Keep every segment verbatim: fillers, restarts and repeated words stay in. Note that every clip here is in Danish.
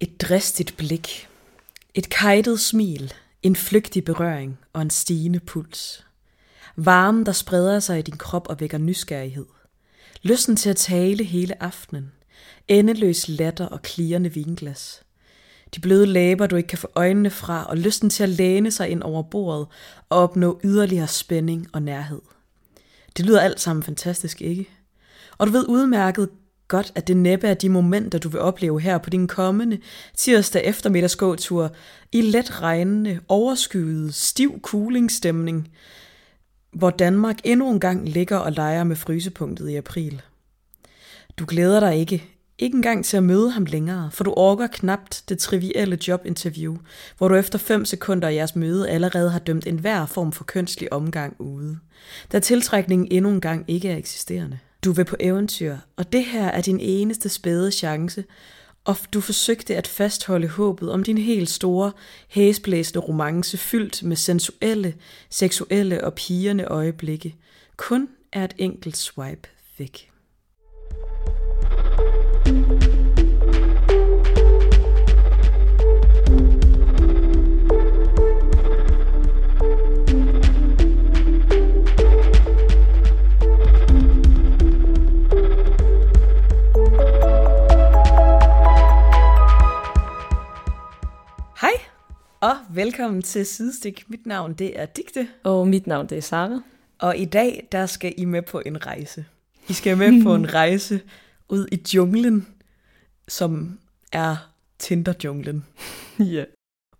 Et dristigt blik, et kajtet smil, en flygtig berøring og en stigende puls. Varmen, der spreder sig i din krop og vækker nysgerrighed. Lysten til at tale hele aftenen. Endeløs latter og klirrende vinglas. De bløde læber, du ikke kan få øjnene fra, og lysten til at læne sig ind over bordet og opnå yderligere spænding og nærhed. Det lyder alt sammen fantastisk, ikke? Og du ved udmærket godt, at det næppe er de momenter, du vil opleve her på din kommende tirsdag eftermiddags gåtur i let regnende, overskyet, stiv kulingstemning, hvor Danmark endnu en gang ligger og leger med frysepunktet i april. Du glæder dig ikke, ikke engang til at møde ham længere, for du orker knapt det trivielle jobinterview, hvor du efter fem sekunder i jeres møde allerede har dømt enhver form for kønslig omgang ude, da tiltrækningen endnu en gang ikke er eksisterende. Du vil på eventyr, og det her er din eneste spæde chance, og du forsøgte at fastholde håbet om din helt store, hæsblæsende romance fyldt med sensuelle, seksuelle og pigerne øjeblikke. Kun er et enkelt swipe væk. Hej, og velkommen til Sidestik. Mit navn, det er Digte. Og mit navn, det er Sara. Og i dag, der skal I med på en rejse. I skal med på en rejse ud i junglen, som er Tinder-junglen. Yeah.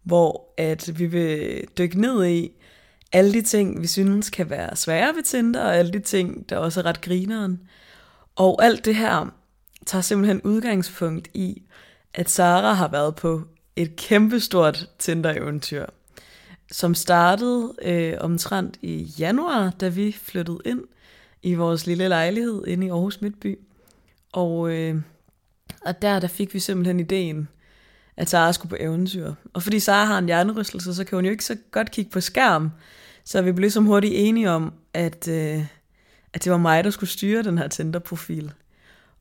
Hvor at vi vil dykke ned i alle de ting, vi synes kan være svære ved Tinder, og alle de ting, der også er ret grineren. Og alt det her tager simpelthen udgangspunkt i, at Sara har været på et kæmpestort Tinder-eventyr, som startede øh, omtrent i januar, da vi flyttede ind i vores lille lejlighed inde i Aarhus Midtby. Og, øh, og der, der fik vi simpelthen ideen, at Sara skulle på eventyr. Og fordi Sara har en hjernerystelse, så kan hun jo ikke så godt kigge på skærm. Så vi blev ligesom hurtigt enige om, at, øh, at det var mig, der skulle styre den her Tinder-profil.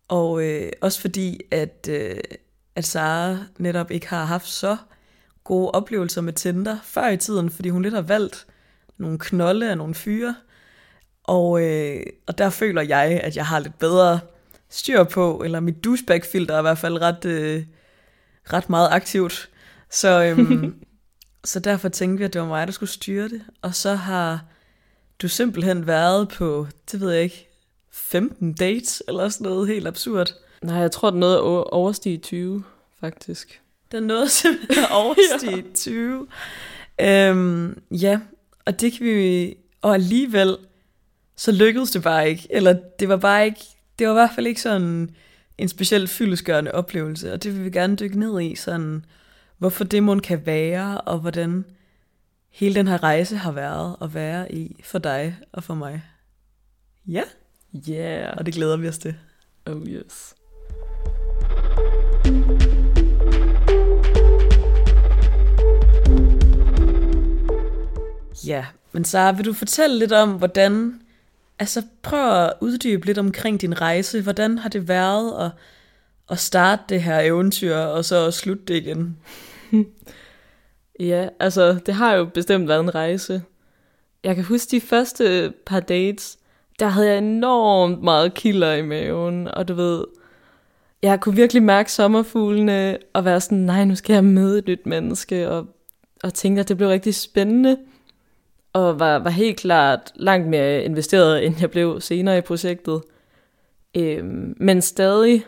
Og øh, også fordi, at... Øh, at Sara netop ikke har haft så gode oplevelser med Tinder før i tiden, fordi hun lidt har valgt nogle knolde af nogle fyre, og, øh, og der føler jeg, at jeg har lidt bedre styr på, eller mit douchebag-filter er i hvert fald ret, øh, ret meget aktivt, så, øhm, så derfor tænkte vi, at det var mig, der skulle styre det, og så har du simpelthen været på, det ved jeg ikke, femten dates, eller sådan noget helt absurd. Nej, jeg tror, den nåede at overstige tyve, faktisk. Den nåede simpelthen at overstige ja. tyve. Øhm, ja, og det kan vi... Og alligevel, så lykkedes det bare ikke. Eller det var bare ikke... Det var i hvert fald ikke sådan en specielt fyldestgørende oplevelse. Og det vil vi gerne dykke ned i, sådan hvorfor det mon kan være, og hvordan hele den her rejse har været at være i for dig og for mig. Ja. Yeah. Og det glæder vi os til. Oh yes. Ja, men Sara, vil du fortælle lidt om, hvordan, altså prøv at uddybe lidt omkring din rejse, hvordan har det været at, at starte det her eventyr, og så slutte det igen? Ja, altså det har jo bestemt været en rejse. Jeg kan huske de første par dates, der havde jeg enormt meget kilder i maven, og du ved, jeg kunne virkelig mærke sommerfuglene, og være sådan, nej, nu skal jeg møde et nyt menneske, og, og tænkte, at det blev rigtig spændende, og var, var helt klart langt mere investeret, end jeg blev senere i projektet. Øhm, men stadig,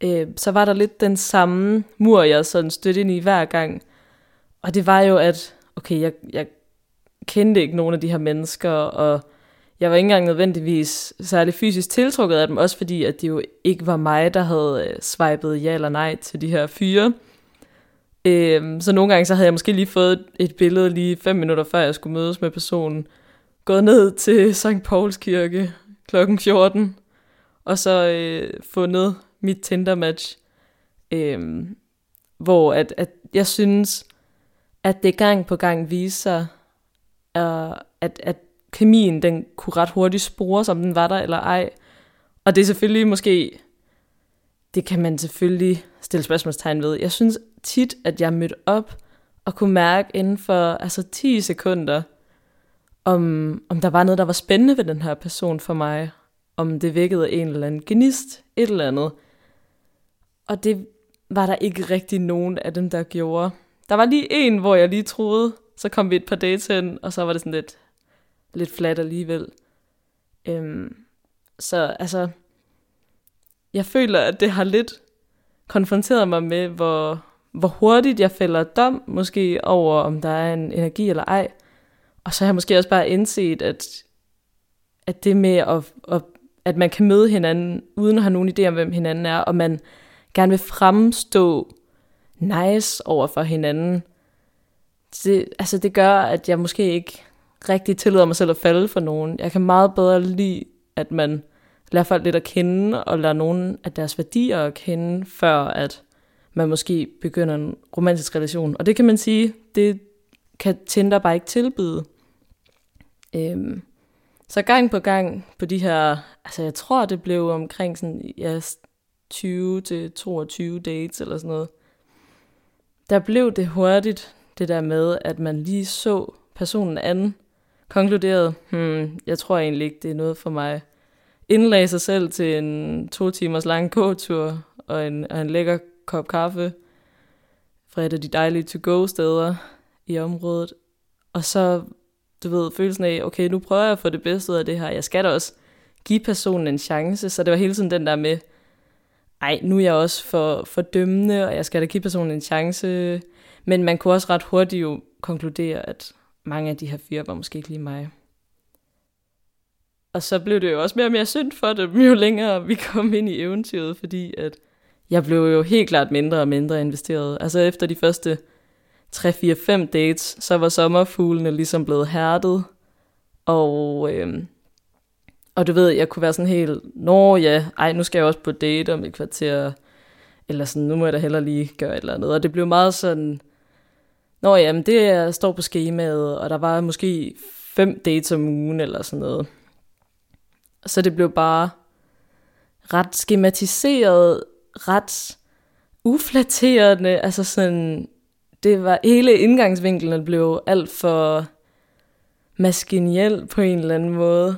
øhm, så var der lidt den samme mur, jeg sådan stødte ind i hver gang, og det var jo, at okay, jeg, jeg kendte ikke nogen af de her mennesker, og jeg var ikke engang nødvendigvis særlig fysisk tiltrukket af dem, også fordi at det jo ikke var mig, der havde swipet ja eller nej til de her fyre. Øhm, så nogle gange så havde jeg måske lige fået et billede lige fem minutter før jeg skulle mødes med personen. Gået ned til Sankt Pauls Kirke klokken fjorten, og så øh, fundet mit Tinder-match, øhm, hvor at, at jeg synes, at det gang på gang viser, øh, at, at kemien, den kunne ret hurtigt spore, som den var der eller ej. Og det er selvfølgelig måske, det kan man selvfølgelig stille spørgsmålstegn ved. Jeg synes tit, at jeg mødte op og kunne mærke inden for altså, ti sekunder, om, om der var noget, der var spændende ved den her person for mig. Om det vækkede en eller anden gnist, et eller andet. Og det var der ikke rigtig nogen af dem, der gjorde. Der var lige en, hvor jeg lige troede, så kom vi et par dates hen, og så var det sådan lidt, lidt flat alligevel. Øhm, så altså, jeg føler, at det har lidt konfronteret mig med, hvor, hvor hurtigt jeg fælder dom, måske over, om der er en energi eller ej. Og så har jeg måske også bare indset, at, at det med, at, at, at man kan møde hinanden, uden at have nogen idé om, hvem hinanden er, og man gerne vil fremstå nice over for hinanden. Det, altså det gør, at jeg måske ikke rigtig tillader mig selv at falde for nogen. Jeg kan meget bedre lide, at man lærer folk lidt at kende, og lærer nogen af deres værdier at kende, før at man måske begynder en romantisk relation. Og det kan man sige, det kan Tinder bare ikke tilbyde. Øhm, så gang på gang på de her, altså jeg tror det blev omkring sådan, ja, tyve til toogtyve dates eller sådan noget. Der blev det hurtigt, det der med, at man lige så personen anden, konkluderede, hmm, jeg tror egentlig ikke, det er noget for mig. Indlagde sig selv til en to timers lang gåtur og en, og en lækker kop kaffe fra et af de dejlige to-go-steder i området. Og så, du ved, følelsen af, okay, nu prøver jeg at få det bedste ud af det her. Jeg skal da også give personen en chance, så det var hele tiden den der med, ej, nu er jeg også for, for dømmende, og jeg skal da give personen en chance. Men man kunne også ret hurtigt jo konkludere, at mange af de her fyre var måske ikke lige mig. Og så blev det jo også mere og mere synd for dem, jo længere vi kom ind i eventyret, fordi at jeg blev jo helt klart mindre og mindre investeret. Altså efter de første tre, fire, fem dates, så var sommerfuglene ligesom blevet hærdet, og... Øhm, Og du ved, jeg kunne være sådan helt, nå ja, ej, nu skal jeg også på date om et kvarter, eller sådan, nu må jeg da hellere lige gøre et eller andet. Og det blev meget sådan, nå ja, men det står på skemaet, og der var måske fem dates om ugen, eller sådan noget. Så det blev bare ret skematiseret, ret uflatterende, altså sådan, det var hele indgangsvinklen blev alt for maskiniel på en eller anden måde.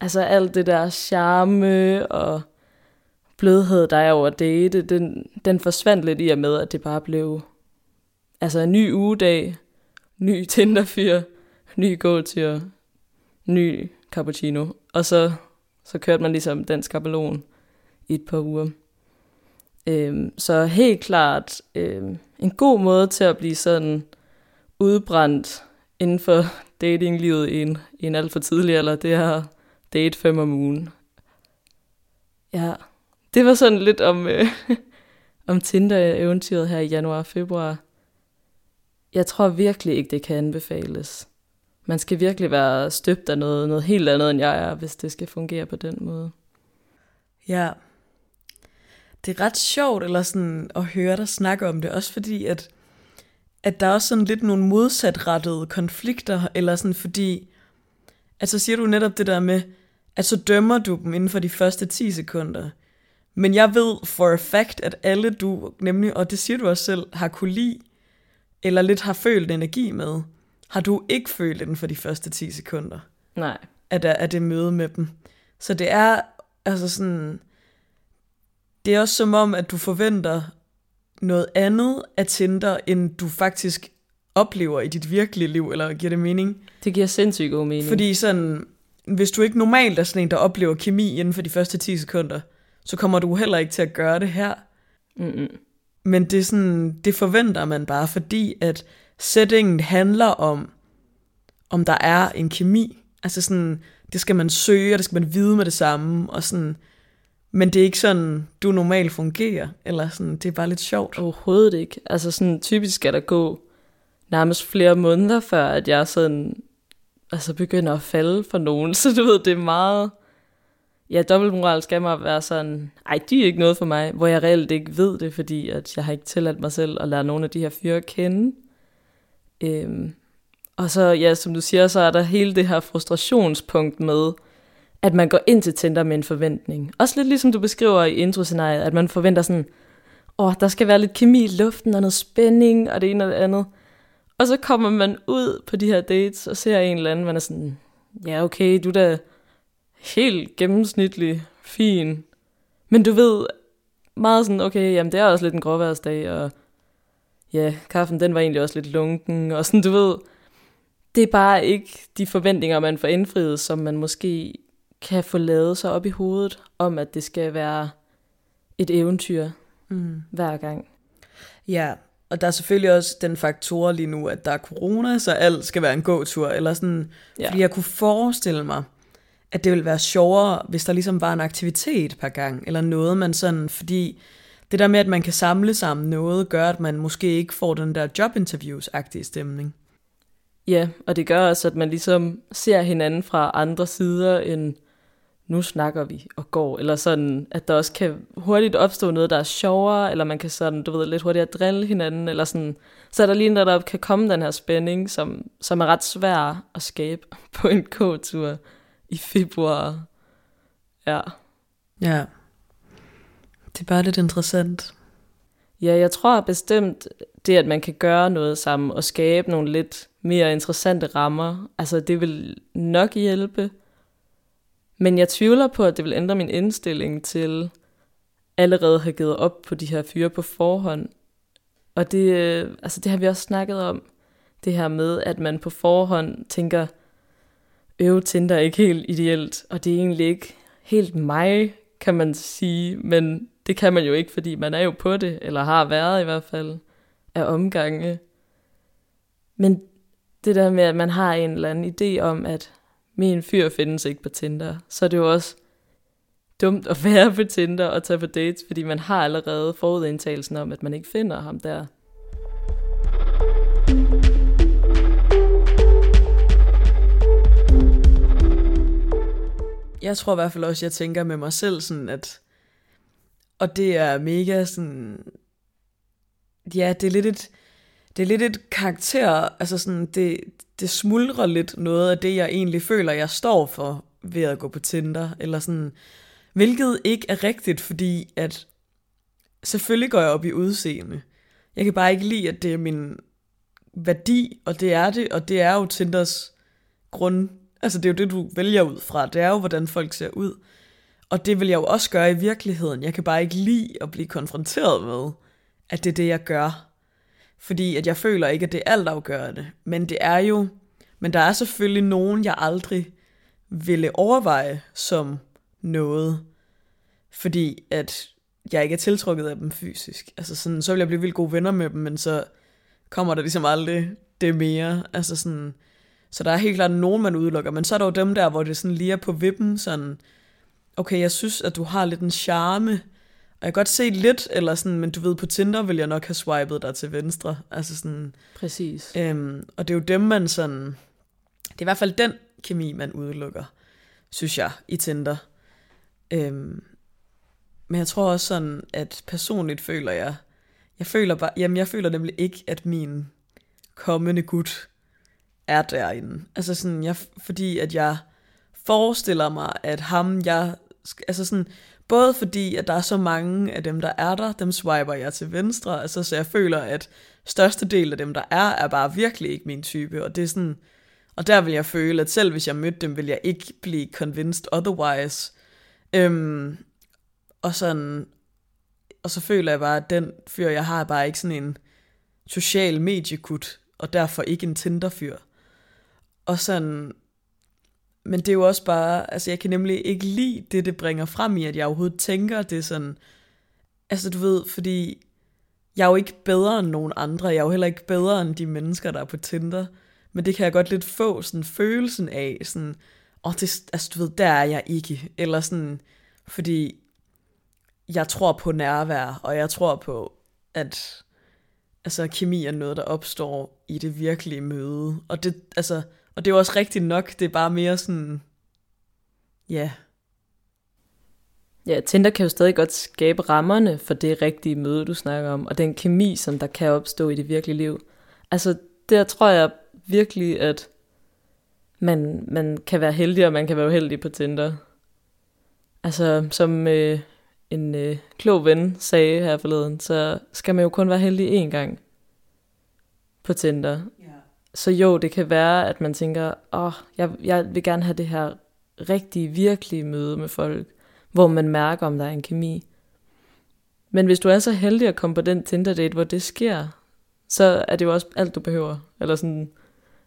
Altså alt det der charme og blødhed, der er over date, den, den forsvandt lidt i og med, at det bare blev altså en ny ugedag, ny Tinderfyr, ny gåtur, ny cappuccino. Og så, så kørte man ligesom den skabelon i et par uger. Øhm, så helt klart øhm, en god måde til at blive sådan udbrændt inden for datinglivet i en, i en alt for tidlig alder, det er... Date fem om ugen. Ja, det var sådan lidt om, øh, om Tinder-eventyret her i januar og februar. Jeg tror virkelig ikke, det kan anbefales. Man skal virkelig være støbt af noget, noget helt andet, end jeg er, hvis det skal fungere på den måde. Ja, det er ret sjovt eller sådan, at høre dig snakke om det, også fordi, at, at der er også sådan lidt nogle modsatrettede konflikter, eller sådan fordi... Altså siger du netop det der med, at så dømmer du dem inden for de første ti sekunder. Men jeg ved for a fact, at alle du nemlig, og det siger du også selv, har kunne lide, eller lidt har følt energi med, har du ikke følt inden for de første ti sekunder. Nej. At, at det møde med dem. Så det er altså sådan, det er også som om, at du forventer noget andet af Tinder, end du faktisk oplever i dit virkelige liv, eller giver det mening? Det giver sindssygt god mening. Fordi sådan, hvis du ikke normalt er sådan en, der oplever kemi inden for de første ti sekunder, så kommer du heller ikke til at gøre det her. Mm-mm. Men det er sådan, det forventer man bare, fordi at settingen handler om, om der er en kemi. Altså sådan, det skal man søge, og det skal man vide med det samme, og sådan... Men det er ikke sådan, du normalt fungerer, eller sådan, det er bare lidt sjovt. Overhovedet ikke. Altså sådan, typisk skal der gå nærmest flere måneder før, at jeg sådan, altså begynder at falde for nogen. Så du ved, det er meget... Ja, dobbeltmoral skal mig være sådan, ej, de er ikke noget for mig, hvor jeg reelt ikke ved det, fordi at jeg har ikke tilladt mig selv at lære nogle af de her fyre at kende. Øhm, og så, ja, som du siger, så er der hele det her frustrationspunkt med, at man går ind til Tinder med en forventning. Også lidt ligesom du beskriver i introscenariet, at man forventer sådan, åh, der skal være lidt kemi i luften og noget spænding og det ene og det andet. Og så kommer man ud på de her dates og ser en eller anden, man er sådan, ja okay, du er da helt gennemsnitlig, fin. Men du ved, meget sådan, okay, jamen det er også lidt en gråværsdag, og ja, kaffen den var egentlig også lidt lunken, og sådan, du ved, det er bare ikke de forventninger, man får indfriet, som man måske kan få lavet sig op i hovedet, om at det skal være et eventyr mm. hver gang. Ja, og der er selvfølgelig også den faktor lige nu, at der er corona, så alt skal være en gåtur, eller sådan, ja. Fordi jeg kunne forestille mig, at det ville være sjovere, hvis der ligesom var en aktivitet per gang, eller noget man sådan, fordi det der med, at man kan samle sammen noget, gør, at man måske ikke får den der jobinterviews-agtige stemning. Ja, og det gør også, at man ligesom ser hinanden fra andre sider, end nu snakker vi og går, eller sådan, at der også kan hurtigt opstå noget, der er sjovere, eller man kan sådan, du ved, lidt hurtigere drille hinanden, eller sådan, så er der lige en, der kan komme den her spænding, som, som er ret svær at skabe på en gåtur i februar. Ja. Ja. Det er bare lidt interessant. Ja, jeg tror bestemt det, at man kan gøre noget sammen og skabe nogle lidt mere interessante rammer, altså det vil nok hjælpe. Men jeg tvivler på, at det vil ændre min indstilling til allerede have givet op på de her fyre på forhånd. Og det, altså det har vi også snakket om, det her med, at man på forhånd tænker, øv, Tinder er ikke helt ideelt, og det er egentlig ikke helt mig, kan man sige, men det kan man jo ikke, fordi man er jo på det, eller har været i hvert fald, af omgange. Men det der med, at man har en eller anden idé om, at min fyr findes ikke på Tinder, så er det jo også dumt at være på Tinder og tage på dates, fordi man har allerede forudindtagelsen om, at man ikke finder ham der. Jeg tror i hvert fald også, jeg tænker med mig selv sådan, at og det er mega sådan, ja, det er lidt et, det er lidt et karakter, altså sådan, det, det smuldrer lidt noget af det, jeg egentlig føler, jeg står for ved at gå på Tinder, eller sådan, hvilket ikke er rigtigt, fordi at selvfølgelig går jeg op i udseende. Jeg kan bare ikke lide, at det er min værdi, og det er det, og det er jo Tinders grund. Altså det er jo det, du vælger ud fra, det er jo, hvordan folk ser ud. Og det vil jeg jo også gøre i virkeligheden. Jeg kan bare ikke lide at blive konfronteret med, at det er det, jeg gør. Fordi at jeg føler ikke, at det er altafgørende. Men det er jo, men der er selvfølgelig nogen, jeg aldrig ville overveje som noget. Fordi at jeg ikke er tiltrukket af dem fysisk. Altså sådan, så vil jeg blive vildt gode venner med dem, men så kommer der ligesom aldrig det mere. Altså sådan, så der er helt klart nogen, man udelukker. Men så er der jo dem der, hvor det sådan lige er på vippen, sådan, okay, jeg synes, at du har lidt en charme, og jeg kan godt se lidt, eller sådan, men du ved, på Tinder vil jeg nok have swipet dig til venstre. Altså sådan, præcis. Øhm, og det er jo dem, man sådan, det er i hvert fald den kemi, man udelukker, synes jeg, i Tinder. Øhm, men jeg tror også sådan, at personligt føler jeg, jeg føler bare, jamen jeg føler nemlig ikke, at min kommende gut er derinde. Altså sådan, jeg, fordi at jeg forestiller mig, at ham, jeg, altså sådan, både fordi, at der er så mange af dem, der er der, dem swiper jeg til venstre, altså så jeg føler, at størstedelen af dem, der er, er bare virkelig ikke min type, og det er sådan, og der vil jeg føle, at selv hvis jeg mødte dem, vil jeg ikke blive convinced otherwise, øhm, og sådan, og så føler jeg bare, at den fyr, jeg har, er bare ikke sådan en social mediekut, og derfor ikke en Tinder-fyr, og sådan. Men det er jo også bare, altså jeg kan nemlig ikke lide det, det bringer frem i, at jeg overhovedet tænker, det er sådan, altså du ved, fordi jeg er jo ikke bedre end nogen andre, jeg er jo heller ikke bedre end de mennesker, der er på Tinder, men det kan jeg godt lidt få sådan følelsen af, sådan, åh, det, altså du ved, der er jeg ikke, eller sådan, fordi jeg tror på nærvær, og jeg tror på, at altså kemi er noget, der opstår i det virkelige møde, og det, altså, og det er også rigtigt nok, det er bare mere sådan, ja. Yeah. Ja, Tinder kan jo stadig godt skabe rammerne for det rigtige møde, du snakker om, og den kemi, som der kan opstå i det virkelige liv. Altså, der tror jeg virkelig, at man, man kan være heldig, og man kan være uheldig på Tinder. Altså, som øh, en øh, klog ven sagde her forleden, så skal man jo kun være heldig én gang på Tinder. Yeah. Så jo, det kan være, at man tænker, åh, oh, jeg, jeg vil gerne have det her rigtige, virkelige møde med folk, hvor man mærker, om der er en kemi. Men hvis du er så heldig at komme på den Tinder-date, hvor det sker, så er det jo også alt, du behøver. Eller sådan.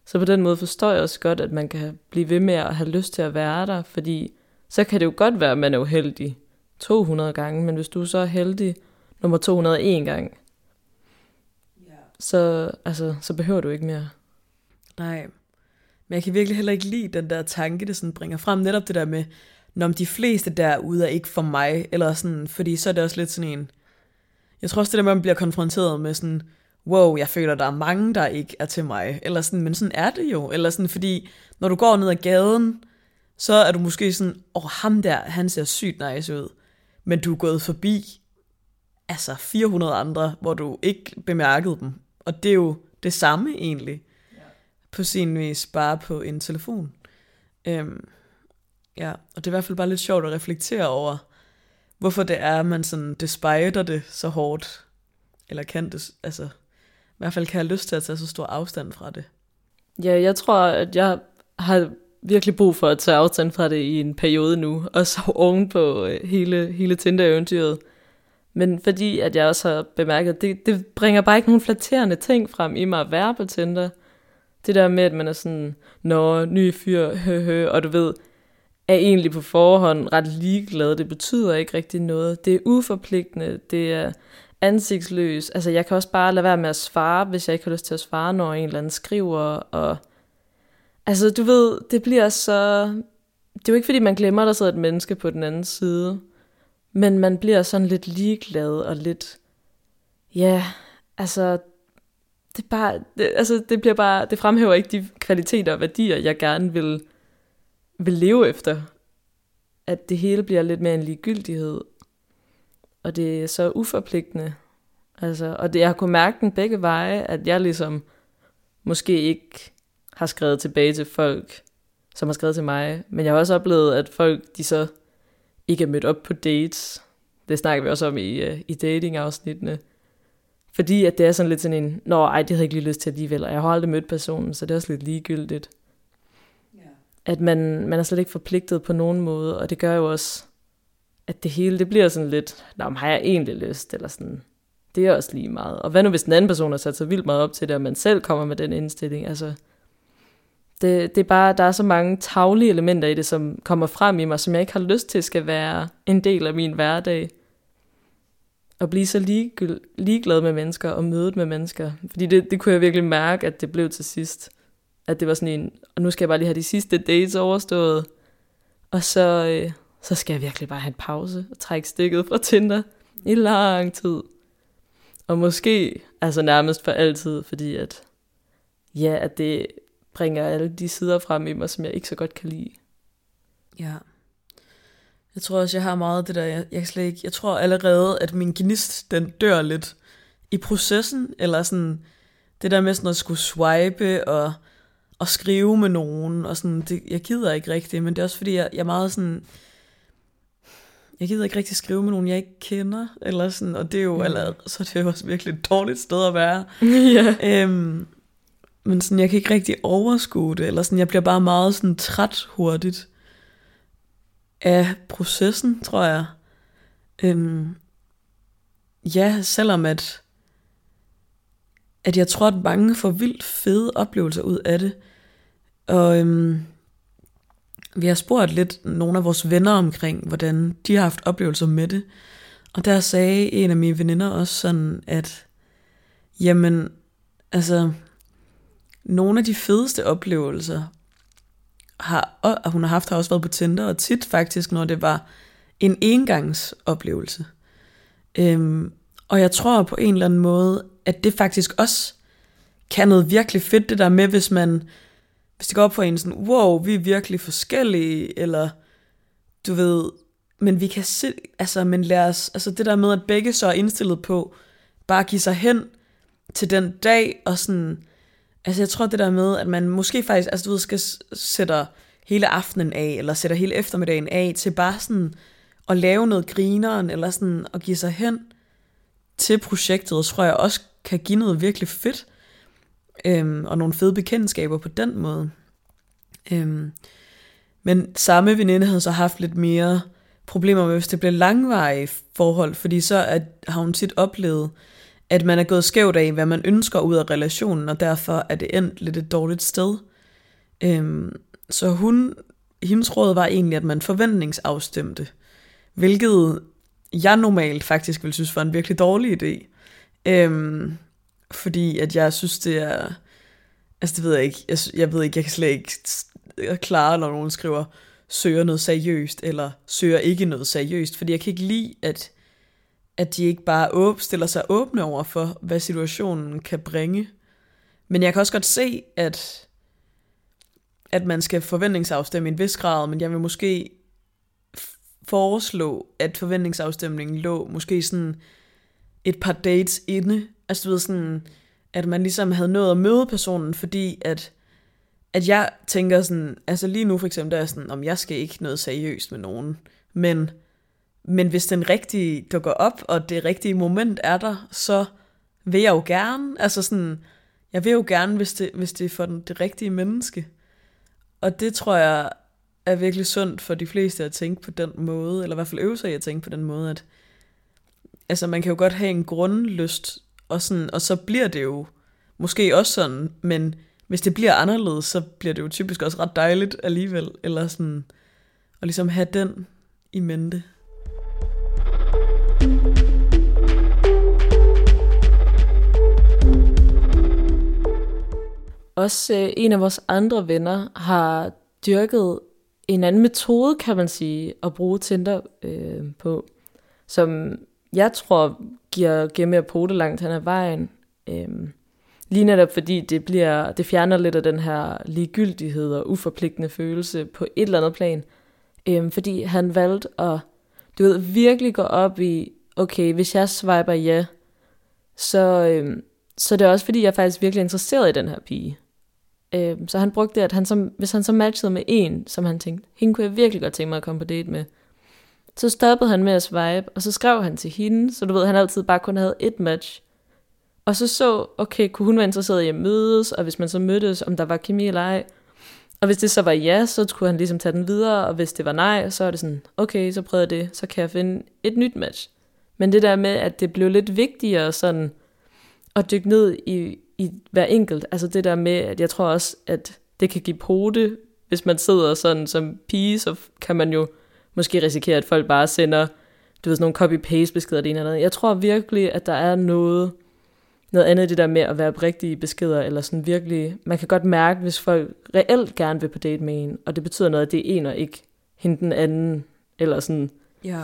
Så på den måde forstår jeg også godt, at man kan blive ved med at have lyst til at være der, fordi så kan det jo godt være, at man er uheldig to hundrede gange, men hvis du så er heldig nummer to hundrede og en gang, yeah. så, altså, så behøver du ikke mere. Nej, men jeg kan virkelig heller ikke lide den der tanke, det sådan bringer frem, netop det der med, når de fleste derude er ikke for mig, eller sådan, fordi så er det også lidt sådan en, jeg tror også det der med, man bliver konfronteret med sådan, wow, jeg føler, der er mange, der ikke er til mig, eller sådan, men sådan er det jo, eller sådan, fordi når du går ned ad gaden, så er du måske sådan, åh, ham der, han ser sygt nice ud, men du er gået forbi, altså fire hundrede andre, hvor du ikke bemærkede dem, og det er jo det samme egentlig, ja. På sin vis, bare på en telefon. Øhm, ja, og det er i hvert fald bare lidt sjovt at reflektere over, hvorfor det er, man sådan, det spejder det så hårdt, eller kan det, altså, i hvert fald kan jeg have lyst til at tage så stor afstand fra det. Ja, jeg tror, at jeg har virkelig brug for at tage afstand fra det i en periode nu, og så oven på hele, hele Tinder-eventyret. Men fordi, at jeg også har bemærket, at det, det bringer bare ikke nogen flatterende ting frem i mig at være på Tinder. Det der med, at man er sådan, nå, ny fyr, høhø, og du ved, er egentlig på forhånd ret ligeglad. Det betyder ikke rigtig noget. Det er uforpligtende, det er ansigtsløs. Altså, jeg kan også bare lade være med at svare, hvis jeg ikke har lyst til at svare, når en eller anden skriver, og altså, du ved, det bliver så, det er jo ikke, fordi man glemmer, at der sidder et menneske på den anden side, men man bliver sådan lidt ligeglad og lidt, ja, altså, det bare, det, altså, det bliver bare, det fremhæver ikke de kvaliteter og værdier, jeg gerne vil, vil leve efter. At det hele bliver lidt mere en ligegyldighed, og det er så uforpligtende. Altså, og det, jeg har kunnet mærke den begge veje, at jeg ligesom måske ikke har skrevet tilbage til folk, som har skrevet til mig. Men jeg har også oplevet, at folk, de så ikke er mødt op på dates. Det snakker vi også om i, i dating-afsnittene. Fordi at det er sådan lidt sådan en, nå, ej, det havde jeg ikke lige lyst til alligevel, og jeg har aldrig mødt personen, så det er også lidt ligegyldigt. Yeah. At man, man er slet ikke forpligtet på nogen måde, og det gør jo også, at det hele, det bliver sådan lidt, nå, men har jeg egentlig lyst, eller sådan, det er også lige meget. Og hvad nu, hvis den anden person har sat så vildt meget op til det, og man selv kommer med den indstilling, altså, Det, det er bare, der er så mange taglige elementer i det, som kommer frem i mig, som jeg ikke har lyst til, skal være en del af min hverdag. At blive så ligegl- ligeglad med mennesker og mødet med mennesker. Fordi det, det kunne jeg virkelig mærke, at det blev til sidst. At det var sådan en, og nu skal jeg bare lige have de sidste dates overstået. Og så, øh, så skal jeg virkelig bare have en pause og trække stikket fra Tinder i lang tid. Og måske, altså nærmest for altid, fordi at, ja, at det bringer alle de sider frem i mig, som jeg ikke så godt kan lide. Ja. Jeg tror også, jeg har meget af det der, jeg, jeg slet ikke, jeg tror allerede, at min gnist, den dør lidt i processen, eller sådan, det der med sådan at skulle swipe, og, og skrive med nogen, og sådan, det, jeg gider ikke rigtigt, men det er også fordi, jeg, jeg er meget sådan, jeg gider ikke rigtig skrive med nogen, jeg ikke kender, eller sådan, og det er jo mm. allerede, så det er jo også virkelig et dårligt sted at være. Ja. Øhm, Men sådan, jeg kan ikke rigtig overskue det, eller sådan, jeg bliver bare meget sådan træt hurtigt af processen, tror jeg. Øhm, ja, selvom at, at jeg tror, at mange får vildt fede oplevelser ud af det. Og øhm, vi har spurgt lidt nogle af vores venner omkring, hvordan de har haft oplevelser med det. Og der sagde en af mine veninder også sådan, at jamen, altså, nogle af de fedeste oplevelser, har, og hun har haft, har også været på Tinder, og tit faktisk, når det var en engangsoplevelse. Øhm, og jeg tror på en eller anden måde, at det faktisk også kan noget virkelig fedt, det der med, hvis man, hvis det går op for en sådan, wow, vi er virkelig forskellige, eller du ved, men vi kan se, altså, men lad os, altså det der med, at begge så er indstillet på, bare give sig hen til den dag, og sådan. Altså jeg tror det der med, at man måske faktisk, altså du ved, skal sætte hele aftenen af, eller sætter hele eftermiddagen af, til bare sådan at lave noget grineren, eller sådan at give sig hen til projektet, tror jeg også kan give noget virkelig fedt, øhm, og nogle fede bekendtskaber på den måde. Øhm, men samme veninde havde så haft lidt mere problemer med, hvis det blev langvarige forhold, fordi så at, har hun tit oplevet, at man er gået skævt af, hvad man ønsker ud af relationen, og derfor er det endt lidt et dårligt sted. Øhm, så hun, hendes råd var egentlig, at man forventningsafstemte, hvilket jeg normalt faktisk ville synes var en virkelig dårlig idé. Øhm, fordi at jeg synes, det er... Altså det ved jeg ikke. Jeg, jeg ved ikke, jeg kan slet ikke klare, når nogen skriver, søger noget seriøst, eller søger ikke noget seriøst. Fordi jeg kan ikke lide, at, at de ikke bare åb, stiller sig åbne over for, hvad situationen kan bringe. Men jeg kan også godt se, at, at man skal forventningsafstemme i en vis grad, men jeg vil måske foreslå, at forventningsafstemningen lå måske sådan et par dates inde. Altså du ved sådan, at man ligesom havde nået at møde personen, fordi at, at jeg tænker sådan, altså lige nu for eksempel, der er sådan, om jeg skal ikke noget seriøst med nogen, men, men hvis den rigtige dukker op, og det rigtige moment er der, så vil jeg jo gerne, altså sådan, jeg vil jo gerne, hvis det, hvis det er for den, det rigtige menneske. Og det tror jeg er virkelig sundt for de fleste at tænke på den måde, eller i hvert fald øve sig at tænke på den måde, at altså man kan jo godt have en grundlyst, og, sådan, og så bliver det jo måske også sådan, men hvis det bliver anderledes, så bliver det jo typisk også ret dejligt alligevel, eller sådan, og ligesom have den i mente. Også øh, en af vores andre venner har dyrket en anden metode, kan man sige, at bruge Tinder øh, på, som jeg tror giver gemme og pote langt hen ad vejen. Øh, lige netop fordi det, bliver, det fjerner lidt af den her ligegyldighed og uforpligtende følelse på et eller andet plan. Øh, fordi han valgte at du ved, virkelig gå op i, okay, hvis jeg swiper ja, så, øh, så det er også fordi, jeg er faktisk virkelig interesseret i den her pige. Så han brugte det, at han så, hvis han så matchede med en, som han tænkte, hende kunne jeg virkelig godt tænke mig at komme på date med, så stoppede han med at swipe, og så skrev han til hende, så du ved, han altid bare kun havde et match. Og så så, okay, kunne hun være interesseret i at mødes, og hvis man så mødtes, om der var kemi eller ej. Og hvis det så var ja, så skulle han ligesom tage den videre, og hvis det var nej, så er det sådan, okay, så prøvede det, så kan jeg finde et nyt match. Men det der med, at det blev lidt vigtigere sådan at dykke ned i, i hver enkelt, altså det der med, at jeg tror også, at det kan give pote, hvis man sidder sådan som pige, så kan man jo måske risikere, at folk bare sender, du ved, sådan nogle copy-paste beskeder, det ene eller andet. Jeg tror virkelig, at der er noget, noget andet det der med at være rigtige beskeder, eller sådan virkelig, man kan godt mærke, hvis folk reelt gerne vil på date med en, og det betyder noget, at det er en og ikke hende den anden, eller sådan. Ja.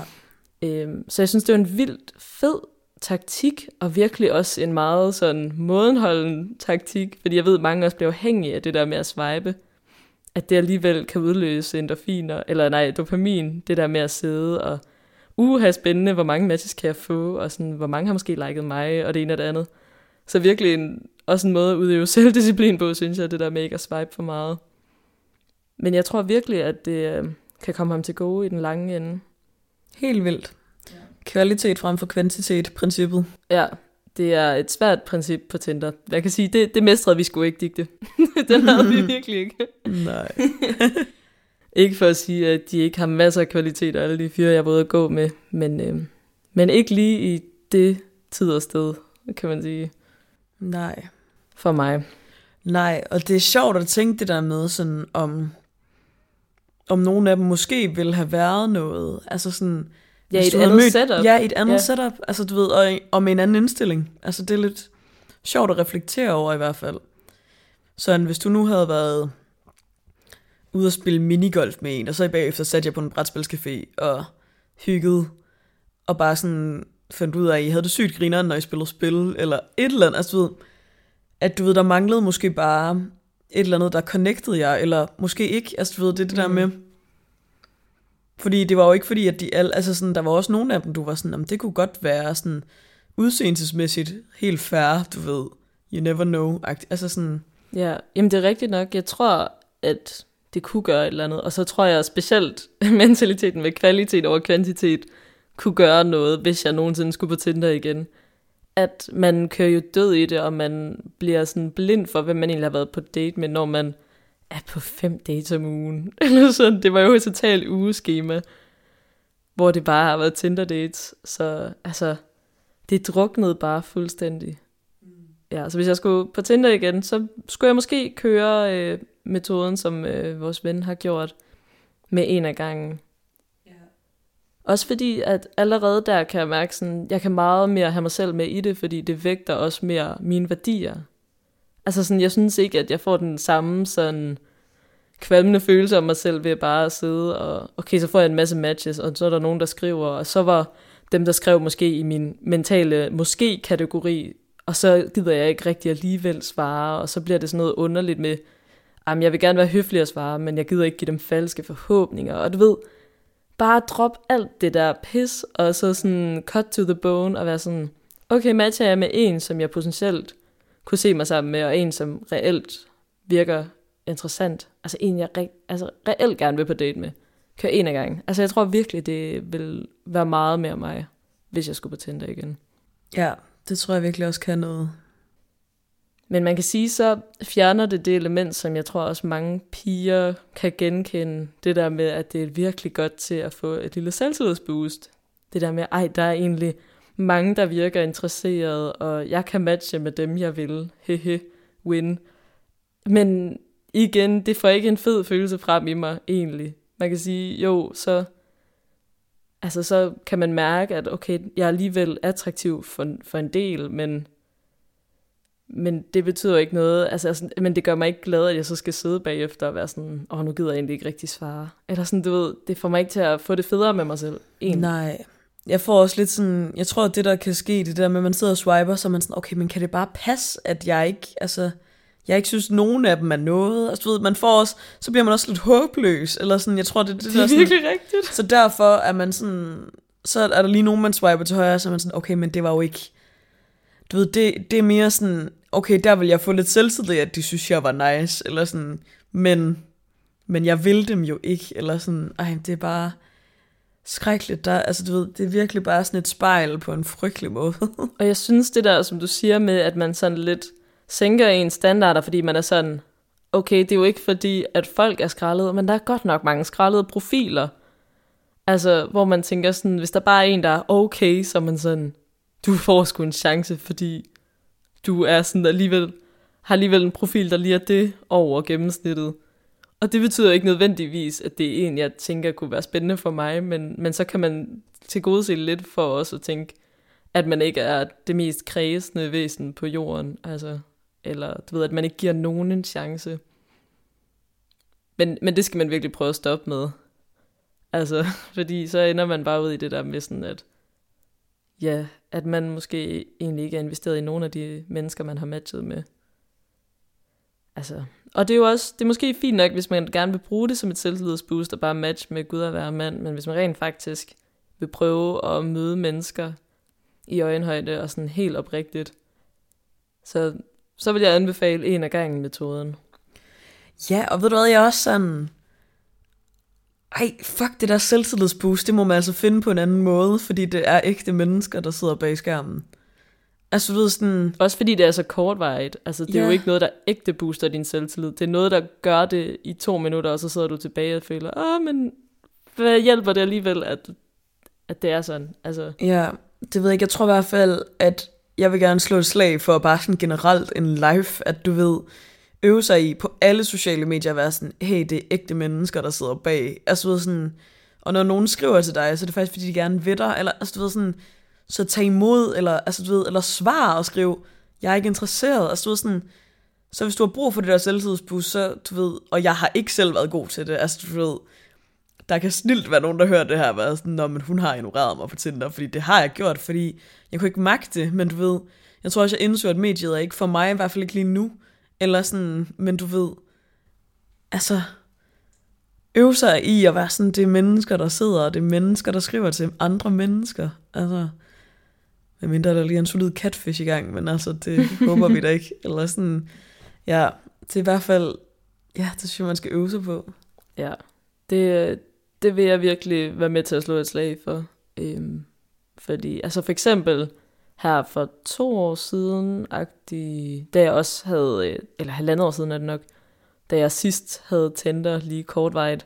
Øhm, så jeg synes, det er en vildt fed taktik, og virkelig også en meget sådan mådenholden taktik, fordi jeg ved, at mange også bliver afhængige af det der med at swipe, at det alligevel kan udløse endorfiner, eller nej, dopamin, det der med at sidde og uha, spændende, hvor mange matches kan jeg få, og sådan, hvor mange har måske liket mig, og det ene og det andet. Så virkelig en, også en måde at udøve selvdisciplin på, synes jeg, det der med ikke at swipe for meget. Men jeg tror virkelig, at det kan komme ham til gode i den lange ende. Helt vildt. Kvalitet frem for kvantitet-princippet. Ja, det er et svært princip på Tinder. Jeg kan sige, det, det mestrede vi sgu ikke digte. Den havde vi virkelig ikke. Nej. Ikke for at sige, at de ikke har masser af kvalitet, og alle de fyre, jeg både at gå med, men, øh, men ikke lige i det tid og sted, kan man sige. Nej. For mig. Nej, og det er sjovt at tænke det der med, sådan om, om nogle af dem måske ville have været noget. Altså sådan... Ja, i et andet mød... setup. Ja, i et andet ja. setup, altså du ved, og, og med en anden indstilling. Altså det er lidt sjovt at reflektere over i hvert fald. Sådan, hvis du nu havde været ude at spille minigolf med en, og så i bagefter satte jeg på en brætspilscafé og hyggede, og bare sådan fandt ud af, at I havde det sygt grineren, når I spillede spil, eller et eller andet, altså du ved, at du ved, der manglede måske bare et eller andet, der connectede jer, eller måske ikke, altså du ved, det er det mm. der med... Fordi det var jo ikke fordi, at de alle, altså sådan, der var også nogle af dem, du var sådan, om det kunne godt være sådan udseendelsesmæssigt helt fair, du ved, you never know. Altså sådan. Ja, jamen det er rigtigt nok. Jeg tror, at det kunne gøre et eller andet. Og så tror jeg specielt, mentaliteten med kvalitet over kvantitet kunne gøre noget, hvis jeg nogensinde skulle på Tinder igen. At man kører jo død i det, og man bliver sådan blind for, hvem man egentlig har været på date med, når man er på fem dates om ugen. Eller sådan. Det var jo et totalt ugeskema, hvor det bare har været Tinder dates. Så altså, det druknede bare fuldstændig. Ja, så hvis jeg skulle på Tinder igen, så skulle jeg måske køre øh, metoden, som øh, vores ven har gjort, med en af gangen. Ja. Også fordi, at allerede der kan jeg mærke, sådan, jeg kan meget mere have mig selv med i det, fordi det vægter også mere mine værdier. Altså sådan, jeg synes ikke, at jeg får den samme sådan kvalmende følelse om mig selv ved bare at sidde og, okay, så får jeg en masse matches, og så er der nogen, der skriver, og så var dem, der skrev måske i min mentale måske-kategori, og så gider jeg ikke rigtig alligevel svare, og så bliver det sådan noget underligt med, jamen jeg vil gerne være høflig at svare, men jeg gider ikke give dem falske forhåbninger, og du ved, bare drop alt det der pis, og så sådan cut to the bone, og være sådan, okay, matcher jeg med en, som jeg potentielt kunne se mig sammen med, og en, som reelt virker interessant, altså en, jeg re- altså, reelt gerne vil på date med, kør en af gangen. Altså jeg tror virkelig, det vil være meget mere mig, hvis jeg skulle på Tinder igen. Ja. Det tror jeg virkelig også kan noget. Men man kan sige, så fjerner det det element, som jeg tror også mange piger kan genkende. Det der med, at det er virkelig godt til at få et lille selvtillidsboost. Det der med, ej, der er egentlig mange, der virker interesserede, og jeg kan matche med dem, jeg vil. Hehe, win. Men igen, det får ikke en fed følelse frem i mig, egentlig. Man kan sige, jo, så... Altså, så kan man mærke, at okay, jeg er alligevel attraktiv for, for en del, men, men det betyder ikke noget. Altså, altså, men det gør mig ikke glad, at jeg så skal sidde bagefter og være sådan, åh, nu gider jeg egentlig ikke rigtig svare. Eller sådan, du ved, det får mig ikke til at få det federe med mig selv. Egentlig. Nej, jeg får også lidt sådan, jeg tror, at det der kan ske, det der med, at man sidder og swiper, så man sådan, okay, men kan det bare passe, at jeg ikke, altså... Jeg ikke synes, nogen af dem er noget. Altså, du ved, man får også, så bliver man også lidt håbløs. Eller sådan, jeg tror, det, det, det er der, sådan, virkelig rigtigt. Så derfor er man sådan, så er der lige nogen, man swiper til højre, så er man sådan, okay, men det var jo ikke, du ved, det, det er mere sådan, okay, der vil jeg få lidt selvtillid, at de synes, jeg var nice, eller sådan, men, men jeg vil dem jo ikke, eller sådan, ej, det er bare skrækkeligt. Der, altså, du ved, det er virkelig bare sådan et spejl på en frygtelig måde. Og jeg synes, det der, som du siger med, at man sådan lidt, sænker ens standarder, fordi man er sådan, okay, det er jo ikke fordi, at folk er skrællede, men der er godt nok mange skrællede profiler. Altså, hvor man tænker sådan, hvis der bare er en, der er okay, så man sådan, du får sgu en chance, fordi du er sådan alligevel, har alligevel en profil, der lige er det over gennemsnittet. Og det betyder ikke nødvendigvis, at det er en, jeg tænker kunne være spændende for mig, men, men så kan man tilgodese lidt for også at tænke, at man ikke er det mest kredsende væsen på jorden, altså... Eller du ved, at man ikke giver nogen en chance. Men, men det skal man virkelig prøve at stoppe med. Altså, fordi så ender man bare ud i det der med sådan, at... Ja, at man måske egentlig ikke er investeret i nogen af de mennesker, man har matchet med. Altså... Og det er jo også... Det er måske fint nok, hvis man gerne vil bruge det som et selvtillidsboost og bare matche med Gud at være mand. Men hvis man rent faktisk vil prøve at møde mennesker i øjenhøjde og sådan helt oprigtigt, så... Så vil jeg anbefale en af gangen metoden. Ja, og ved du hvad, jeg er også sådan... Ej, fuck det der selvtillidsboost, det må man altså finde på en anden måde, fordi det er ægte mennesker, der sidder bag skærmen. Altså du ved sådan... Også fordi det er så kortvarigt. Altså det ja. Er jo ikke noget, der ægte booster din selvtillid. Det er noget, der gør det i to minutter, og så sidder du tilbage og føler, åh, men hvad hjælper det alligevel, at, at det er sådan? Altså... Ja, det ved jeg ikke. Jeg tror i hvert fald, at... Jeg vil gerne slå et slag for bare sådan generelt en life, at du ved, øve sig i på alle sociale medier at være sådan, hey, det er ægte mennesker, der sidder bag. Altså du ved sådan, og når nogen skriver til dig, så er det faktisk, fordi de gerne vil dig, eller altså du ved sådan, så tag imod, eller altså du ved, eller svar og skriv, jeg er ikke interesseret, altså du ved sådan, så hvis du har brug for det der selvtillidsboost, så du ved, og jeg har ikke selv været god til det, altså du ved, der kan snilt være nogen, der hører det her, og være sådan, nå, men hun har ignoreret mig på Tinder, fordi det har jeg gjort, fordi jeg kunne ikke magte det, men du ved, jeg tror også, jeg indsøger, at mediet er ikke for mig, i hvert fald ikke lige nu, eller sådan, men du ved, altså, øve sig i at være sådan, det er mennesker, der sidder, og det er mennesker, der skriver til andre mennesker, altså, medmindre der lige er en solid catfish i gang, men altså, det håber vi da ikke, eller sådan, ja, det er i hvert fald, Ja, det synes jeg, man skal øve sig på. Ja, det, det vil jeg virkelig være med til at slå et slag for. Øhm, fordi, altså for eksempel her for to år siden, da jeg også havde, eller halvandet år siden er det nok, da jeg sidst havde Tinder lige kortvarigt.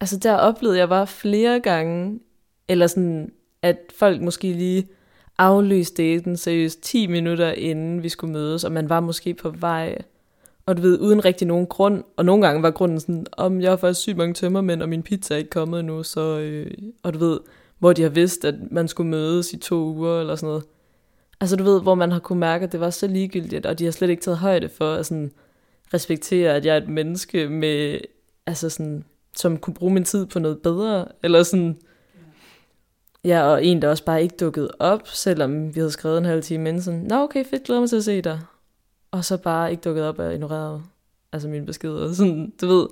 Altså der oplevede jeg bare flere gange, eller sådan, at folk måske lige aflyste daten seriøst ti minutter inden vi skulle mødes, og man var måske på vej, og du ved, uden rigtig nogen grund, og nogle gange var grunden sådan, om jeg har faktisk sygt mange tømmermænd, og min pizza er ikke kommet endnu, så, øh, og du ved, hvor de har vidst, at man skulle mødes i to uger, eller sådan noget. Altså du ved, hvor man har kunne mærke, at det var så ligegyldigt, og de har slet ikke taget højde for at sådan respektere, at jeg er et menneske med, altså sådan, som kunne bruge min tid på noget bedre, eller sådan. Ja, og en, der også bare ikke dukkede op, selvom vi havde skrevet en halv time inden, sådan, nå okay, fedt, glæder mig til at se dig. Og så bare ikke dukket op og ignoreret, altså mine beskeder. Sådan, du ved,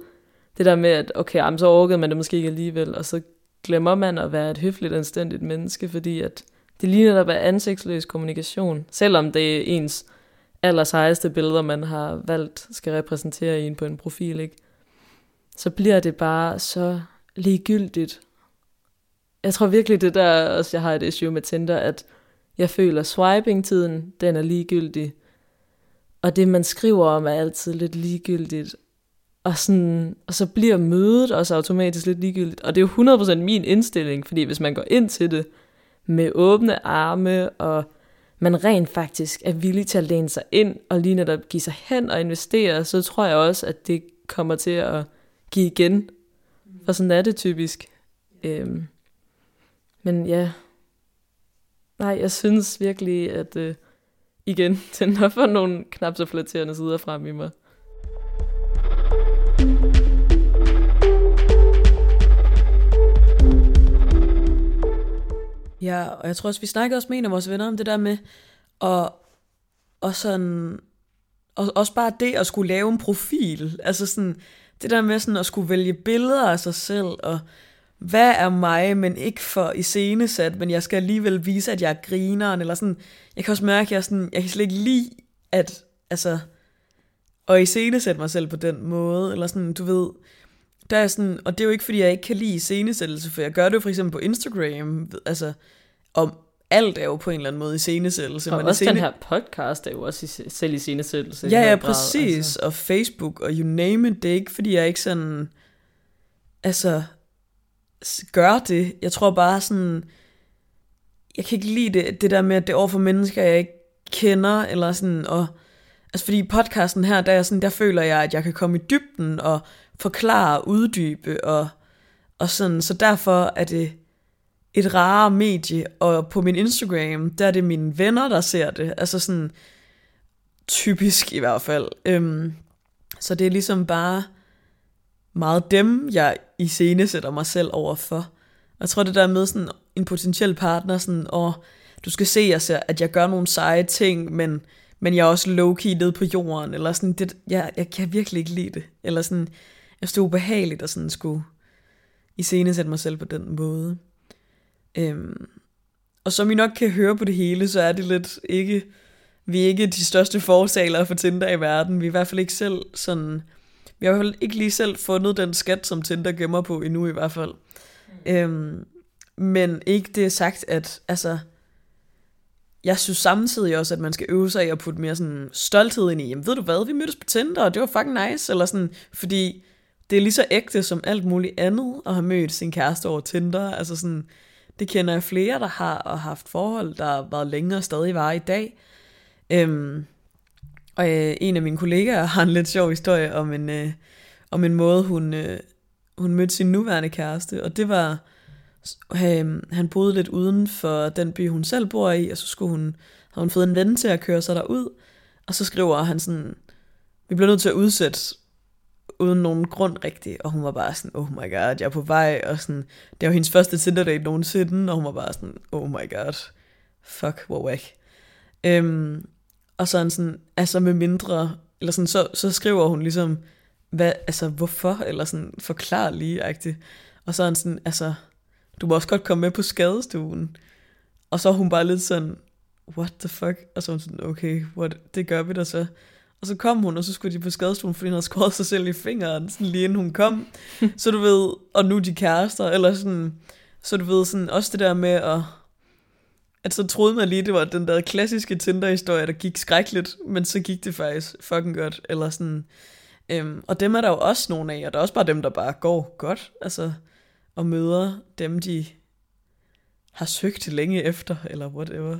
det der med, at okay, jamen, så overgivede man det måske ikke alligevel, og så glemmer man at være et høfligt, anstændigt menneske, fordi at det ligner der bare ansigtsløs kommunikation, selvom det er ens allersejeste billeder, man har valgt, skal repræsentere en på en profil, ikke? Så bliver det bare så ligegyldigt. Jeg tror virkelig, det der også, jeg har et issue med Tinder, at jeg føler, swiping-tiden, den er ligegyldig. Og det, man skriver om, er altid lidt ligegyldigt. Og, sådan, og så bliver mødet også automatisk lidt ligegyldigt. Og det er jo hundrede procent min indstilling, fordi hvis man går ind til det med åbne arme, og man rent faktisk er villig til at læne sig ind, og lige netop give sig hen og investere, så tror jeg også, at det kommer til at give igen. For sådan er det typisk. Øhm. Men ja, nej, jeg synes virkelig, at øh, igen, Tinder får nogle knap så flatterende sider frem i mig. Ja, og jeg tror også, vi snakkede også med en af vores venner om det der med, og, og sådan, og, også bare det at skulle lave en profil, altså sådan, det der med sådan at skulle vælge billeder af sig selv, og hvad er mig, men ikke for iscenesat, men jeg skal alligevel vise, at jeg er grineren, eller sådan. Jeg kan også mærke, at jeg, sådan, jeg kan slet ikke lide, at, altså, at iscenesætte mig selv på den måde, eller sådan, du ved, der er sådan, og det er jo ikke, fordi jeg ikke kan lide iscenesættelse, for jeg gør det jo for eksempel på Instagram, altså, om alt er jo på en eller anden måde iscenesættelse. Og men også iscene... den her podcast er jo også i, selv iscenesættelse. Ja, ja, præcis, altså. Og Facebook, og you name it, det er ikke, fordi jeg ikke sådan, altså, gør det. Jeg tror bare sådan, jeg kan ikke lide det, det der med, at det er over for mennesker, jeg ikke kender, eller sådan, og, altså fordi i podcasten her, der, er sådan, der føler jeg, at jeg kan komme i dybden, og forklare og uddybe, og, og sådan, så derfor er det et rarere medie, og på min Instagram, der er det mine venner, der ser det, altså sådan, typisk i hvert fald, øhm, så det er ligesom bare, meget dem, jeg iscenesætter mig selv overfor. Jeg tror, det der med sådan en potentiel partner, sådan, åh, du skal se, at jeg gør nogle seje ting, men, men jeg er også low-key nede på jorden, eller sådan, det, jeg, jeg kan virkelig ikke lide det, eller sådan, jeg stod ubehageligt, og sådan skulle iscenesætte mig selv på den måde. Øhm. Og som I nok kan høre på det hele, så er det lidt ikke, vi er ikke de største forsalere for Tinder i verden, vi er i hvert fald ikke selv sådan, jeg har i hvert fald ikke lige selv fundet den skat, som Tinder gemmer på endnu i hvert fald. Mm. Øhm, men ikke det er sagt, at altså, jeg synes samtidig også, at man skal øve sig i at putte mere sådan stolthed ind i, jamen ved du hvad, vi mødtes på Tinder, og det var fucking nice, eller sådan, fordi det er lige så ægte som alt muligt andet, at have mødt sin kæreste over Tinder, altså sådan, det kender jeg flere, der har og haft forhold, der har været længere og stadig var i dag. Øhm, Og øh, en af mine kollegaer har en lidt sjov historie om en, øh, om en måde, hun, øh, hun mødte sin nuværende kæreste. Og det var, øh, han boede lidt uden for den by, hun selv bor i, og så skulle hun, havde hun fået en ven til at køre sig derud. Og så skriver han sådan, vi bliver nødt til at udsætte uden nogen grund rigtigt. Og hun var bare sådan, oh my god, jeg er på vej. Og sådan, det var hendes første Tinder-date nogensinde, og hun var bare sådan, oh my god, fuck, hvor whack. Øhm... Og sådan sådan, altså med mindre, eller sådan, så, så skriver hun ligesom, hvad, altså hvorfor, eller sådan, forklar lige-agtigt. Og sådan sådan, altså, du må også godt komme med på skadestuen. Og så er hun bare lidt sådan, what the fuck? Og så er hun sådan, okay, what, det gør vi da så. Og så kom hun, og så skulle de på skadestuen, fordi hun havde skåret sig selv i fingeren, sådan lige inden hun kom. Så du ved, og nu de kærester, eller sådan, så du ved, sådan også det der med at, at så troede man lige, det var den der klassiske Tinder-historie, der gik skrækkeligt, men så gik det faktisk fucking godt, eller sådan. Øhm, og dem er der jo også nogle af, og der er også bare dem, der bare går godt, altså, og møder dem, de har søgt længe efter, eller whatever.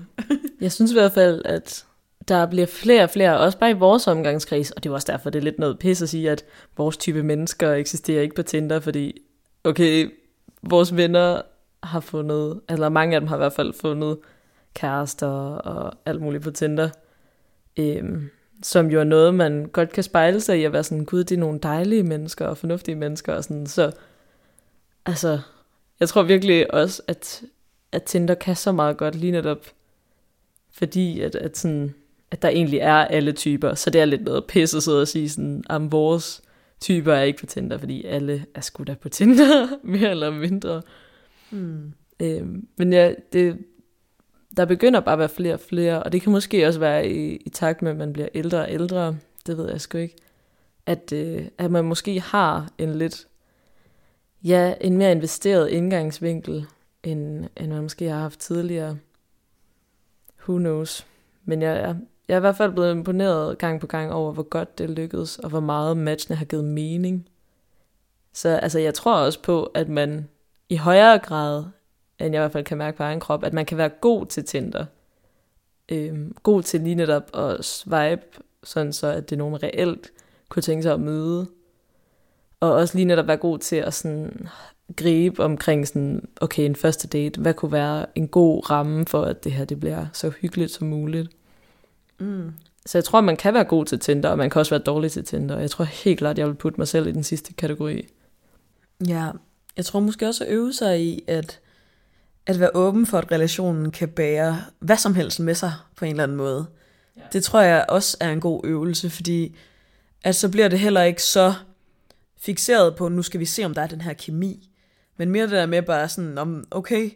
Jeg synes i hvert fald, at der bliver flere og flere, også bare i vores omgangskreds, og det er også derfor, det er lidt noget pis at sige, at vores type mennesker eksisterer ikke på Tinder, fordi, okay, vores venner har fundet, eller mange af dem har i hvert fald fundet kærester og alt muligt på Tinder, øhm, som jo er noget, man godt kan spejle sig i, at være sådan, gud, det er nogle dejlige mennesker og fornuftige mennesker, og sådan, så, altså, jeg tror virkelig også, at, at Tinder kan så meget godt lige netop, fordi at, at sådan, at der egentlig er alle typer, så det er lidt noget pisse at sidde og sige sådan, at vores typer er ikke på Tinder, fordi alle er sgu da på Tinder, mere eller mindre. Mm. Øhm, men ja, det, der begynder bare at være flere og flere, og det kan måske også være i, i takt med, at man bliver ældre og ældre, det ved jeg sgu ikke, at, øh, at man måske har en lidt, ja, en mere investeret indgangsvinkel, end, end man måske har haft tidligere. Who knows? Men jeg er... Jeg er i hvert fald blevet imponeret gang på gang over, hvor godt det lykkedes, og hvor meget matchene har givet mening. Så altså, jeg tror også på, at man i højere grad, end jeg i hvert fald kan mærke på egen krop, at man kan være god til Tinder. Øhm, god til lige netop at swipe, sådan så at det er nogen reelt kunne tænke sig at møde. Og også lige netop være god til at sådan gribe omkring sådan, okay, en første date, hvad kunne være en god ramme for, at det her det bliver så hyggeligt som muligt. Mm. Så jeg tror, man kan være god til Tinder, og man kan også være dårlig til Tinder. Jeg tror helt klart, jeg vil putte mig selv i den sidste kategori. Ja, jeg tror måske også at øve sig i at, at være åben for, at relationen kan bære hvad som helst med sig på en eller anden måde. Ja. Det tror jeg også er en god øvelse, fordi at så bliver det heller ikke så fikseret på, nu skal vi se, om der er den her kemi. Men mere det der med bare sådan, om okay...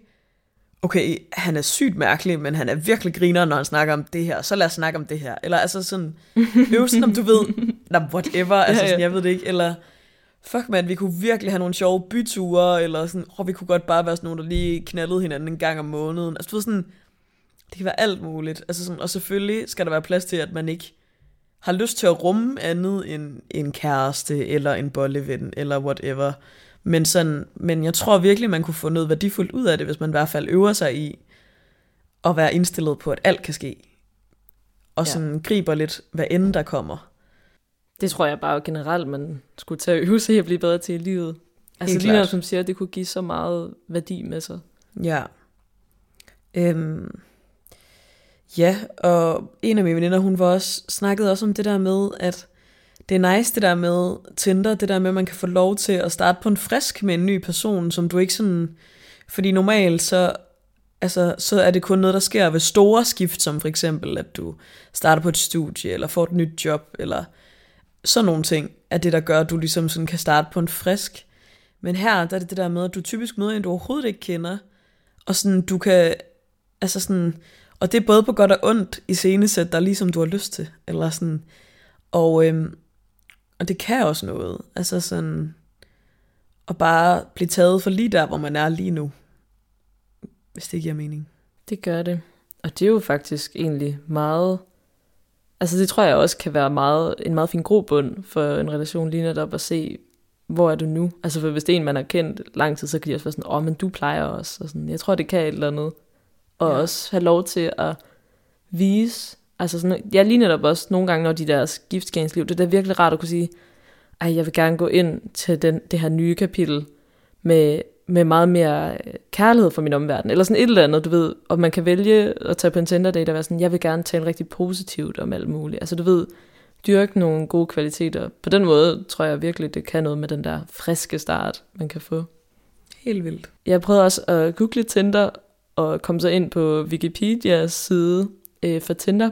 okay, han er sygt mærkelig, men han er virkelig griner, når han snakker om det her, så lad os snakke om det her. Eller altså sådan, øv sådan, om du ved, nah, whatever, altså sådan, jeg ved det ikke. Eller, fuck man, vi kunne virkelig have nogle sjove byture, eller sådan, åh, vi kunne godt bare være sådan nogle, der lige knaldede hinanden en gang om måneden. Altså du ved sådan, det kan være alt muligt. Altså sådan, og selvfølgelig skal der være plads til, at man ikke har lyst til at rumme andet end en kæreste, eller en bolleven, eller whatever. Men, sådan, men jeg tror virkelig, man kunne få noget værdifuldt ud af det, hvis man i hvert fald øver sig i at være indstillet på, at alt kan ske. Og sådan ja. Griber lidt, hvad end der kommer. Det tror jeg bare generelt, man skulle tage og øve sig at blive bedre til i livet. Altså lige når som siger, det kunne give så meget værdi med sig. Ja. Øhm. Ja, og en af mine veninder, hun var også, snakkede også om det der med, at det er nice det der med Tinder, det der med, at man kan få lov til at starte på en frisk med en ny person, som du ikke sådan... Fordi normalt, så, altså, så er det kun noget, der sker ved store skift, som for eksempel, at du starter på et studie, eller får et nyt job, eller sådan nogle ting, er det, der gør, at du ligesom sådan kan starte på en frisk. Men her, der er det det der med, at du typisk møder en, du overhovedet ikke kender, og sådan, du kan... Altså sådan... Og det er både på godt og ondt i scenesæt, der ligesom du har lyst til, eller sådan... Og... Øhm, Og det kan også noget, altså sådan, at bare blive taget for lige der, hvor man er lige nu, hvis det giver mening. Det gør det, og det er jo faktisk egentlig meget, altså det tror jeg også kan være meget, en meget fin grobund for en relation lige netop at se, hvor er du nu? Altså for hvis det er en, man har kendt lang tid, så kan de også være sådan, åh, oh, men du plejer også, og sådan, jeg tror det kan et eller andet, og ja. Også have lov til at vise, altså sådan, jeg ligner der også nogle gange, når de der skiftskæringsliv, det er da virkelig rart at kunne sige, ej, jeg vil gerne gå ind til den, det her nye kapitel med, med meget mere kærlighed for min omverden, eller sådan et eller andet, du ved, og man kan vælge at tage på en Tinder-date og være sådan, jeg vil gerne tale rigtig positivt om alt muligt, altså du ved, dyrke nogle gode kvaliteter. På den måde tror jeg virkelig, det kan noget med den der friske start, man kan få. Helt vildt. Jeg prøvede også at google Tinder, og kom så ind på Wikipedias side øh, for Tinder,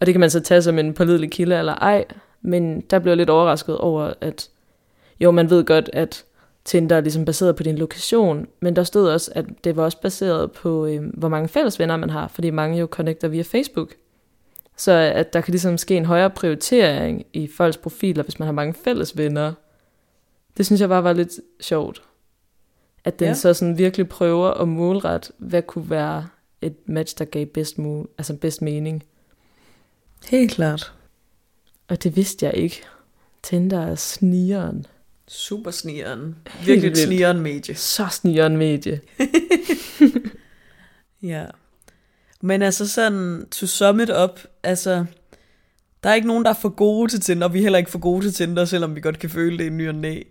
og det kan man så tage som en pålidelig kilde eller ej, men der blev jeg lidt overrasket over, at jo, man ved godt, at Tinder er ligesom baseret på din lokation, men der stod også, at det var også baseret på, øh, hvor mange fælles venner man har, fordi mange jo connecter via Facebook. Så at der kan ligesom ske en højere prioritering i folks profiler, hvis man har mange fælles venner. Det synes jeg bare var lidt sjovt. At den ja. så sådan virkelig prøver at målrette, hvad kunne være et match, der gav bedst, mu- altså bedst mening. Helt klart. Og det vidste jeg ikke. Tinder er snigeren. Super snigeren. Virkelig et snigeren medie. Så snigeren medie. Ja. Men altså sådan, to sum it up, altså, der er ikke nogen, der er for gode til Tinder, og vi er heller ikke for gode til Tinder, selvom vi godt kan føle det i ny og næ.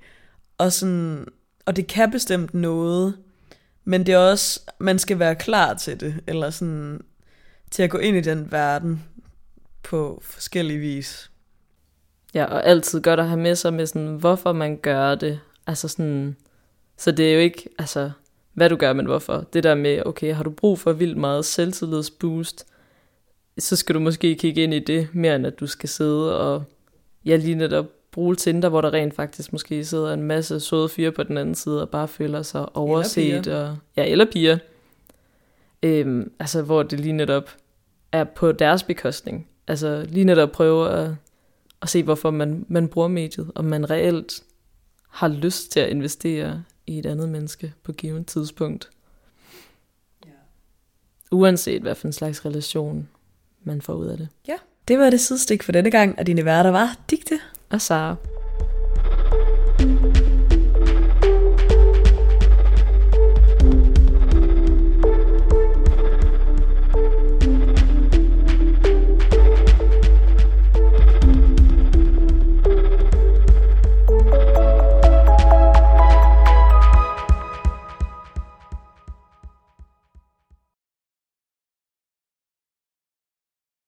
Og sådan, og det kan bestemt noget, men det er også, man skal være klar til det, eller sådan, til at gå ind i den verden på forskellige vis. Ja, og altid godt at have med sig med sådan, hvorfor man gør det, altså sådan, så det er jo ikke, altså... hvad du gør, men hvorfor. Det der med, okay, har du brug for vildt meget selvtillidsboost, så skal du måske kigge ind i det, mere end at du skal sidde og, ja, lige netop bruge Tinder, hvor der rent faktisk måske sidder en masse søde fyre på den anden side, og bare føler sig overset. Eller og, ja, eller piger. Øhm, altså, hvor det lige netop er på deres bekostning. Altså, lige netop prøve at, at se, hvorfor man, man bruger mediet, og man reelt har lyst til at investere i et andet menneske på et givet tidspunkt. Ja. Uanset hvad for en slags relation man får ud af det. Ja, det var det sidestik for denne gang, og dine værter var Digte og Sara.